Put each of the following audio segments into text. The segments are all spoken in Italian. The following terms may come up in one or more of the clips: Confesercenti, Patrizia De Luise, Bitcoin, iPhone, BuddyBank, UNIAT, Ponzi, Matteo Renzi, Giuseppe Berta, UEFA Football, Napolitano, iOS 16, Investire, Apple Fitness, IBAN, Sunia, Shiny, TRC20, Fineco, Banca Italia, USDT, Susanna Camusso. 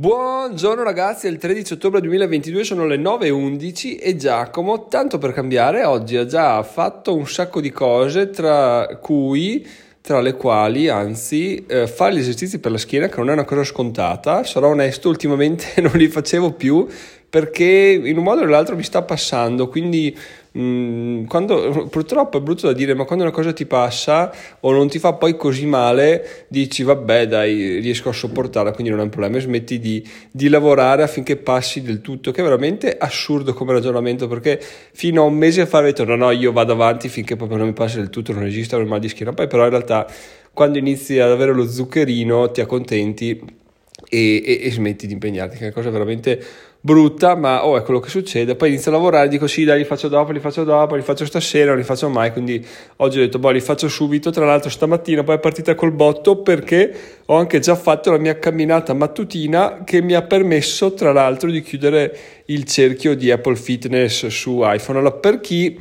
Buongiorno ragazzi, è il 13 ottobre 2022, sono le 9:11 e Giacomo, tanto per cambiare, oggi ha già fatto un sacco di cose, tra le quali fare gli esercizi per la schiena, che non è una cosa scontata. Sarò onesto, ultimamente non li facevo più perché in un modo o nell'altro mi sta passando, quindi quando, purtroppo è brutto da dire, ma quando una cosa ti passa o non ti fa poi così male dici vabbè dai, riesco a sopportarla, quindi non è un problema, e smetti di lavorare affinché passi del tutto, che è veramente assurdo come ragionamento, perché fino a un mese fa avevo detto no io vado avanti finché proprio non mi passa del tutto, non esiste il mal di schiena, poi però in realtà quando inizi ad avere lo zuccherino ti accontenti e smetti di impegnarti, che è una cosa veramente brutta, ma è quello che succede. Poi inizio a lavorare, dico sì dai, li faccio dopo, li faccio stasera, non li faccio mai, quindi oggi ho detto li faccio subito. Tra l'altro stamattina poi è partita col botto, perché ho anche già fatto la mia camminata mattutina, che mi ha permesso tra l'altro di chiudere il cerchio di Apple Fitness su iPhone. Allora, per chi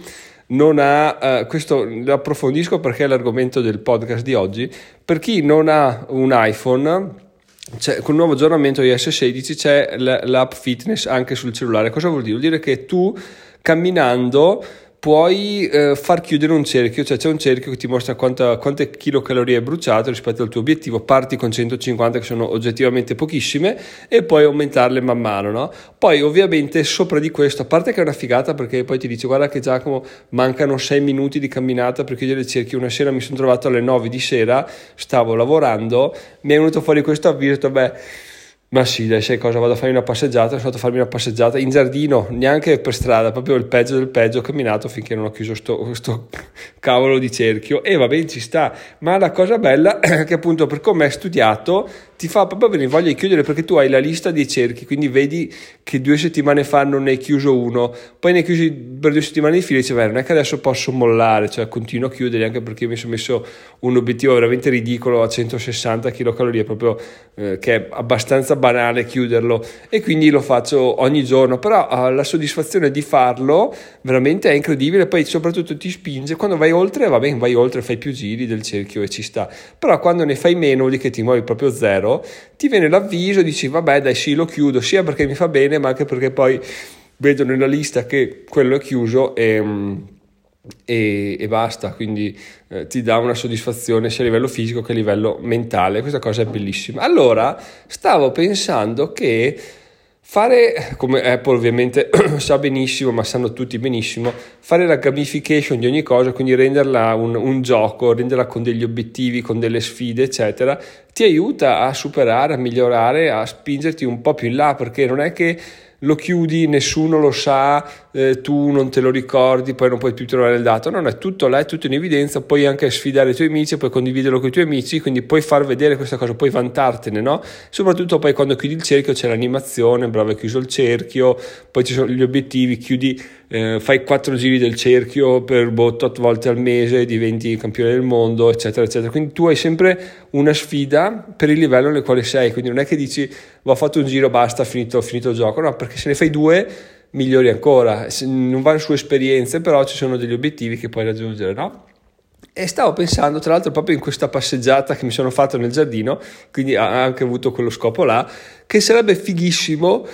non ha, questo lo approfondisco perché è l'argomento del podcast di oggi, per chi non ha un iPhone, cioè, con il nuovo aggiornamento iOS 16 c'è l'app Fitness anche sul cellulare. Cosa vuol dire? Vuol dire che tu camminando puoi far chiudere un cerchio, cioè c'è un cerchio che ti mostra quante kilocalorie hai bruciato rispetto al tuo obiettivo, parti con 150 che sono oggettivamente pochissime e puoi aumentarle man mano, no? Poi ovviamente sopra di questo, a parte che è una figata perché poi ti dice guarda che Giacomo mancano 6 minuti di camminata per chiudere il cerchio, una sera mi sono trovato alle 9 di sera, stavo lavorando, mi è venuto fuori questo avviso, ma sì dai, sai cosa, vado a farmi una passeggiata, sono andato a farmi una passeggiata in giardino, neanche per strada, proprio il peggio del peggio, ho camminato finché non ho chiuso sto cavolo di cerchio e va bene, ci sta. Ma la cosa bella è che appunto per come è studiato ti fa proprio venire voglia di chiudere, perché tu hai la lista dei cerchi, quindi vedi che 2 settimane fa non ne hai chiuso uno, poi ne hai chiusi per 2 settimane di fila e dici non è che adesso posso mollare, cioè continuo a chiudere, anche perché mi sono messo un obiettivo veramente ridicolo a 160 kcal proprio, che è abbastanza banale chiuderlo, e quindi lo faccio ogni giorno, però la soddisfazione di farlo veramente è incredibile. Poi soprattutto ti spinge, quando vai oltre va bene, vai oltre, fai più giri del cerchio e ci sta, però quando ne fai meno di che ti muovi proprio zero ti viene l'avviso, dici vabbè dai sì lo chiudo, sia perché mi fa bene ma anche perché poi vedo nella lista che quello è chiuso e basta, quindi ti dà una soddisfazione sia a livello fisico che a livello mentale. Questa cosa è bellissima. Allora stavo pensando che fare, come Apple ovviamente sa benissimo, ma sanno tutti benissimo, fare la gamification di ogni cosa, quindi renderla un gioco, renderla con degli obiettivi, con delle sfide eccetera, ti aiuta a superare, a migliorare, a spingerti un po' più in là, perché non è che lo chiudi, nessuno lo sa, tu non te lo ricordi, poi non puoi più trovare il dato, non è tutto là, è tutto in evidenza, puoi anche sfidare i tuoi amici, puoi condividerlo con i tuoi amici, quindi puoi far vedere questa cosa, puoi vantartene, no? Soprattutto poi quando chiudi il cerchio c'è l'animazione, bravo hai chiuso il cerchio, poi ci sono gli obiettivi, chiudi, fai 4 giri del cerchio per 8 volte al mese, diventi campione del mondo eccetera eccetera, quindi tu hai sempre una sfida per il livello nel quale sei, quindi non è che dici ho fatto un giro, basta, ho finito il gioco, no, perché se ne fai 2 migliori ancora, non vanno su esperienze, però ci sono degli obiettivi che puoi raggiungere, no? E stavo pensando, tra l'altro proprio in questa passeggiata che mi sono fatto nel giardino, quindi ha anche avuto quello scopo là, che sarebbe fighissimo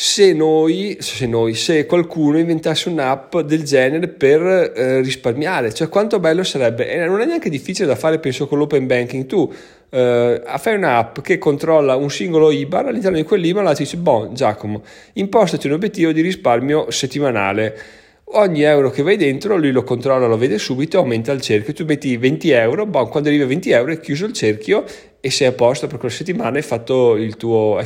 se qualcuno inventasse un'app del genere per risparmiare, cioè quanto bello sarebbe, e non è neanche difficile da fare, penso con l'open banking, tu fai un'app che controlla un singolo IBAN, all'interno di quell'IBAN là ti dice Giacomo, impostati un obiettivo di risparmio settimanale, ogni euro che vai dentro lui lo controlla, lo vede subito, aumenta il cerchio, tu metti 20 euro, quando arrivi a 20 euro è chiuso il cerchio e sei a posto per quella settimana, hai fatto il tuo.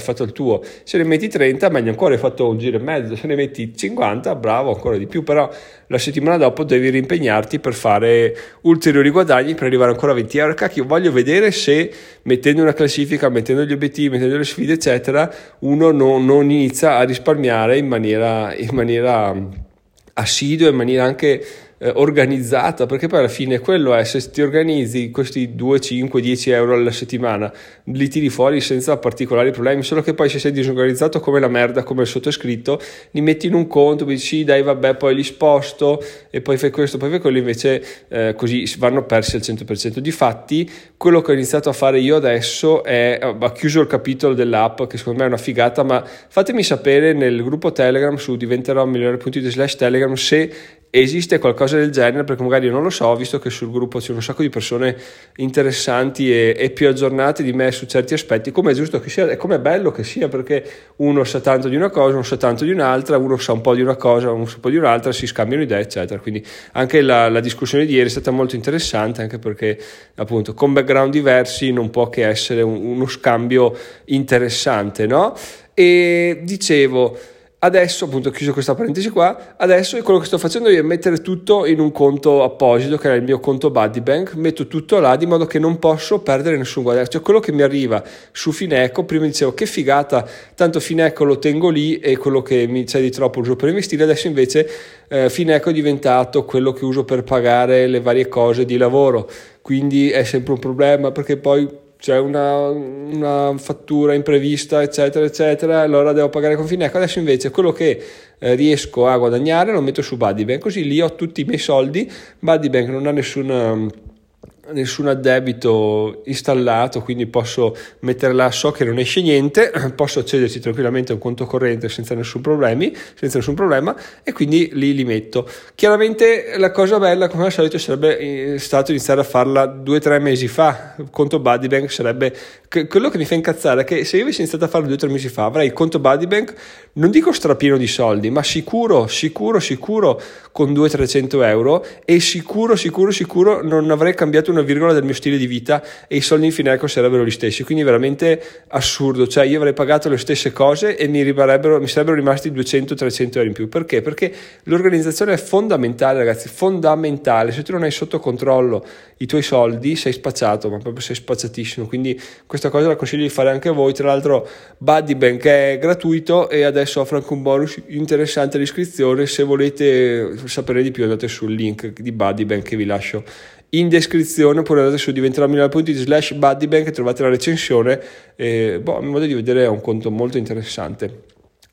Se ne metti 30 meglio ancora, hai fatto un giro e mezzo, se ne metti 50 bravo, ancora di più, però la settimana dopo devi rimpegnarti per fare ulteriori guadagni per arrivare ancora a 20 euro. Cacchio, voglio vedere se mettendo una classifica, mettendo gli obiettivi, mettendo le sfide eccetera, uno non inizia a risparmiare in maniera assidua, in maniera anche organizzata, perché poi alla fine quello è, se ti organizzi questi 2, 5, 10 euro alla settimana li tiri fuori senza particolari problemi, solo che poi se sei disorganizzato come la merda, come il sottoscritto, li metti in un conto, dici dai vabbè, poi li sposto e poi fai questo, poi fai quello, invece così vanno persi al 100%. Difatti quello che ho iniziato a fare io adesso è, ho chiuso il capitolo dell'app che secondo me è una figata, ma fatemi sapere nel gruppo Telegram su diventerò migliore.it/telegram se esiste qualcosa del genere, perché magari io non lo so, ho visto che sul gruppo c'è un sacco di persone interessanti e più aggiornate di me su certi aspetti, come è giusto che sia e come è bello che sia, perché uno sa tanto di una cosa, uno sa tanto di un'altra, uno sa un po' di una cosa, uno sa un po' di un'altra, si scambiano idee eccetera. Quindi anche la discussione di ieri è stata molto interessante, anche perché appunto con background diversi non può che essere uno scambio interessante, no? E dicevo, adesso appunto ho chiuso questa parentesi qua, adesso quello che sto facendo io è mettere tutto in un conto apposito che è il mio conto BuddyBank, metto tutto là di modo che non posso perdere nessun guadagno, cioè quello che mi arriva su Fineco, prima dicevo che figata, tanto Fineco lo tengo lì e quello che mi c'è di troppo uso per investire, adesso invece Fineco è diventato quello che uso per pagare le varie cose di lavoro, quindi è sempre un problema perché poi c'è una fattura imprevista eccetera eccetera, allora devo pagare con Fineco. Adesso invece quello che riesco a guadagnare lo metto su BuddyBank, così lì ho tutti i miei soldi, BuddyBank non ha nessun addebito installato, quindi posso metterla, so che non esce niente, posso accederci tranquillamente a un conto corrente senza nessun problema, e quindi lì li metto. Chiaramente la cosa bella come al solito sarebbe stato iniziare a farla 2-3 mesi fa, il conto BuddyBank sarebbe quello che mi fa incazzare, che se io avessi iniziato a farlo 2-3 mesi fa avrei il conto BuddyBank non dico strapieno di soldi, ma sicuro con 200-300 euro, e sicuro non avrei cambiato una virgola del mio stile di vita e i soldi in Fineco sarebbero gli stessi, quindi veramente assurdo, cioè io avrei pagato le stesse cose e mi sarebbero rimasti 200-300 euro in più. Perché? Perché l'organizzazione è fondamentale, ragazzi, fondamentale. Se tu non hai sotto controllo i tuoi soldi sei spacciato, ma proprio sei spacciatissimo, quindi questa cosa la consiglio di fare anche a voi. Tra l'altro BuddyBank è gratuito e adesso offre anche un bonus interessante all'iscrizione, se volete sapere di più andate sul link di BuddyBank che vi lascio in descrizione, oppure andate su diventerò migliore.it/BuddyBank e trovate la recensione, a mio modo di vedere è un conto molto interessante.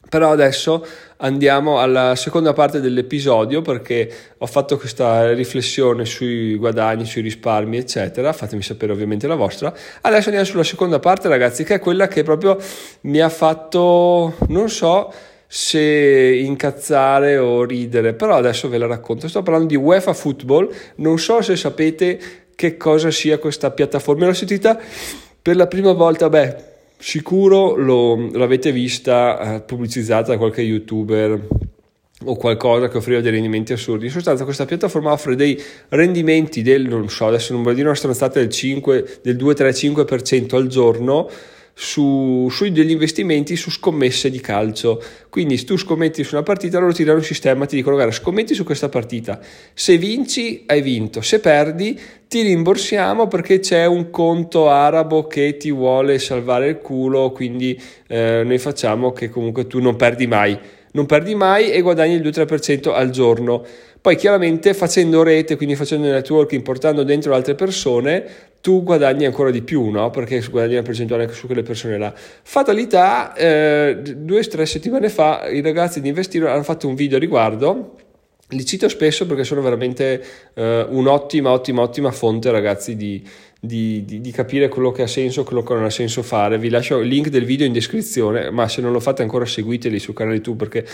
Però adesso andiamo alla seconda parte dell'episodio, perché ho fatto questa riflessione sui guadagni, sui risparmi eccetera, fatemi sapere ovviamente la vostra. Adesso andiamo sulla seconda parte, ragazzi, che è quella che proprio mi ha fatto, non so se incazzare o ridere, però adesso ve la racconto. Sto parlando di UEFA Football, non so se sapete che cosa sia questa piattaforma, l'ho sentita per la prima volta, sicuro l'avete vista pubblicizzata da qualche youtuber o qualcosa che offriva dei rendimenti assurdi. In sostanza questa piattaforma offre dei rendimenti del, non so, adesso non voglio dire una stronzata, del 2-3-5% al giorno su degli investimenti su scommesse di calcio. Quindi se tu scommetti su una partita, loro ti danno un sistema, ti dicono guarda, scommetti su questa partita, se vinci hai vinto, se perdi ti rimborsiamo perché c'è un conto arabo che ti vuole salvare il culo, quindi noi facciamo che comunque tu non perdi mai e guadagni il 2-3% al giorno. Poi chiaramente facendo rete, quindi facendo networking, portando dentro altre persone, tu guadagni ancora di più, no? Perché guadagni una percentuale anche su quelle persone là. Fatalità, 2-3 settimane fa i ragazzi di Investire hanno fatto un video a riguardo, li cito spesso perché sono veramente un'ottima fonte, ragazzi, di capire quello che ha senso, quello che non ha senso fare. Vi lascio il link del video in descrizione, ma se non lo fate ancora seguiteli sul canale YouTube perché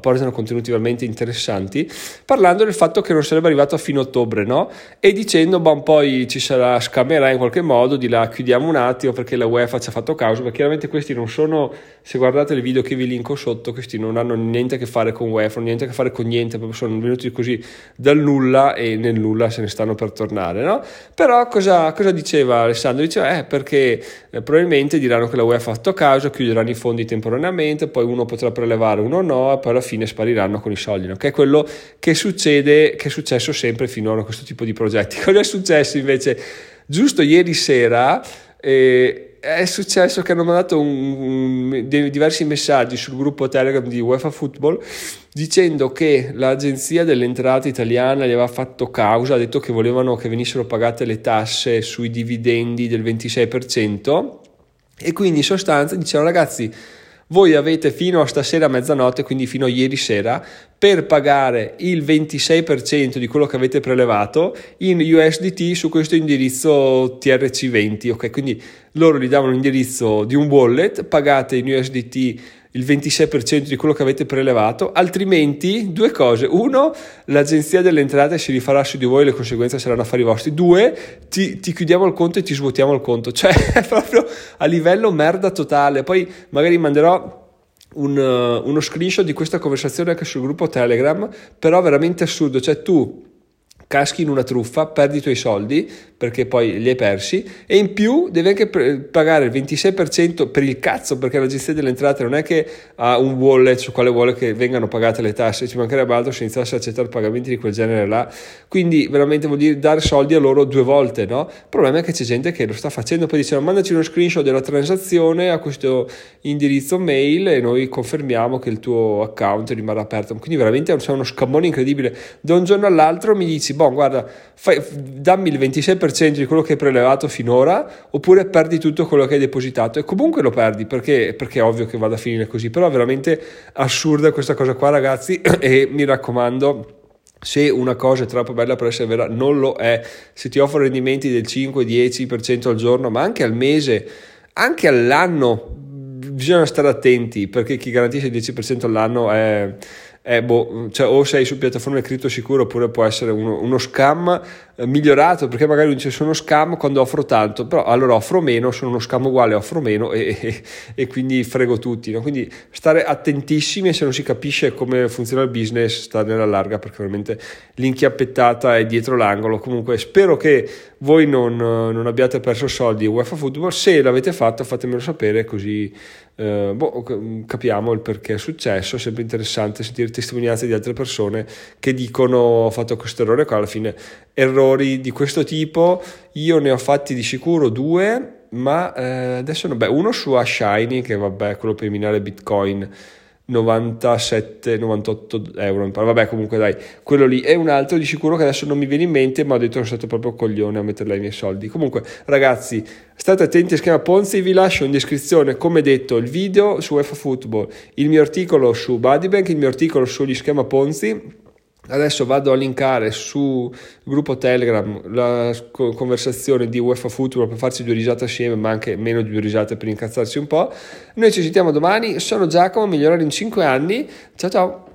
portano contenuti veramente interessanti, parlando del fatto che non sarebbe arrivato a fine ottobre, no? E dicendo poi ci sarà, scammerà in qualche modo, di là chiudiamo un attimo perché la UEFA ci ha fatto causa, ma chiaramente questi non sono, se guardate il video che vi linko sotto, questi non hanno niente a che fare con UEFA, niente a che fare con niente, proprio sono venuti così dal nulla e nel nulla se ne stanno per tornare, no? Però cosa diceva Alessandro? Diceva perché probabilmente diranno che la UEFA ha fatto causa, chiuderanno i fondi temporaneamente, poi uno potrà prelevare, uno no, e poi alla fine spariranno con i soldi, no? Che è quello che succede, che è successo sempre finora questo tipo di progetti. Cosa è successo invece? Giusto ieri sera è successo che hanno mandato diversi messaggi sul gruppo Telegram di UEFA Football dicendo che l'agenzia delle entrate italiana gli aveva fatto causa, ha detto che volevano che venissero pagate le tasse sui dividendi del 26% e quindi in sostanza dicevano: ragazzi, voi avete fino a stasera a mezzanotte, quindi fino a ieri sera, per pagare il 26% di quello che avete prelevato in USDT su questo indirizzo TRC20, ok? Quindi loro gli davano l'indirizzo di un wallet, pagate in USDT il 26% di quello che avete prelevato, altrimenti due cose: uno, l'agenzia delle entrate si rifarà su di voi, le conseguenze saranno affari vostri; due, ti chiudiamo il conto e ti svuotiamo il conto. Cioè è proprio a livello merda totale. Poi magari manderò uno screenshot di questa conversazione anche sul gruppo Telegram, però veramente assurdo. Cioè tu caschi in una truffa, perdi i tuoi soldi perché poi li hai persi e in più devi anche pagare il 26% per il cazzo, perché l'agenzia delle entrate non è che ha un wallet su quale vuole che vengano pagate le tasse, ci mancherebbe altro se iniziasse a accettare pagamenti di quel genere là. Quindi veramente vuol dire dare soldi a loro due volte, no? Il problema è che c'è gente che lo sta facendo. Poi dicevano: mandaci uno screenshot della transazione a questo indirizzo mail e noi confermiamo che il tuo account rimarrà aperto. Quindi veramente c'è uno scammone incredibile. Da un giorno all'altro mi dici: boh, guarda, dammi il 26% di quello che hai prelevato finora oppure perdi tutto quello che hai depositato. E comunque lo perdi, perché è ovvio che vada a finire così. Però è veramente assurda questa cosa qua, ragazzi, e mi raccomando, se una cosa è troppo bella per essere vera, non lo è. Se ti offro rendimenti del 5-10% al giorno, ma anche al mese, anche all'anno, bisogna stare attenti, perché chi garantisce il 10% all'anno cioè, o sei su piattaforme cripto sicuro oppure può essere uno scam migliorato, perché magari dice: sono scam quando offro tanto, però allora offro meno, sono uno scam uguale, offro meno e quindi frego tutti, no? Quindi stare attentissimi, e se non si capisce come funziona il business stare alla larga, perché veramente l'inchiappettata è dietro l'angolo. Comunque spero che voi non abbiate perso soldi in UEFA Football. Se l'avete fatto, fatemelo sapere, così capiamo il perché è successo. È sempre interessante sentire testimonianze di altre persone che dicono: ho fatto questo errore qua. Alla fine errori di questo tipo io ne ho fatti di sicuro 2, ma adesso uno su Shiny, che quello per minare Bitcoin, 97-98 euro, comunque dai, quello lì, è un altro di sicuro che adesso non mi viene in mente, ma ho detto che sono stato proprio coglione a metterla ai miei soldi. Comunque ragazzi, state attenti a schema Ponzi. Vi lascio in descrizione, come detto, il video su UEFA Football, il mio articolo su BuddyBank, il mio articolo sugli schema Ponzi. Adesso vado a linkare su gruppo Telegram la conversazione di UEFA Football per farci due risate assieme, ma anche meno di due risate per incazzarci un po'. Noi ci sentiamo domani, sono Giacomo, migliorare in 5 anni, ciao ciao!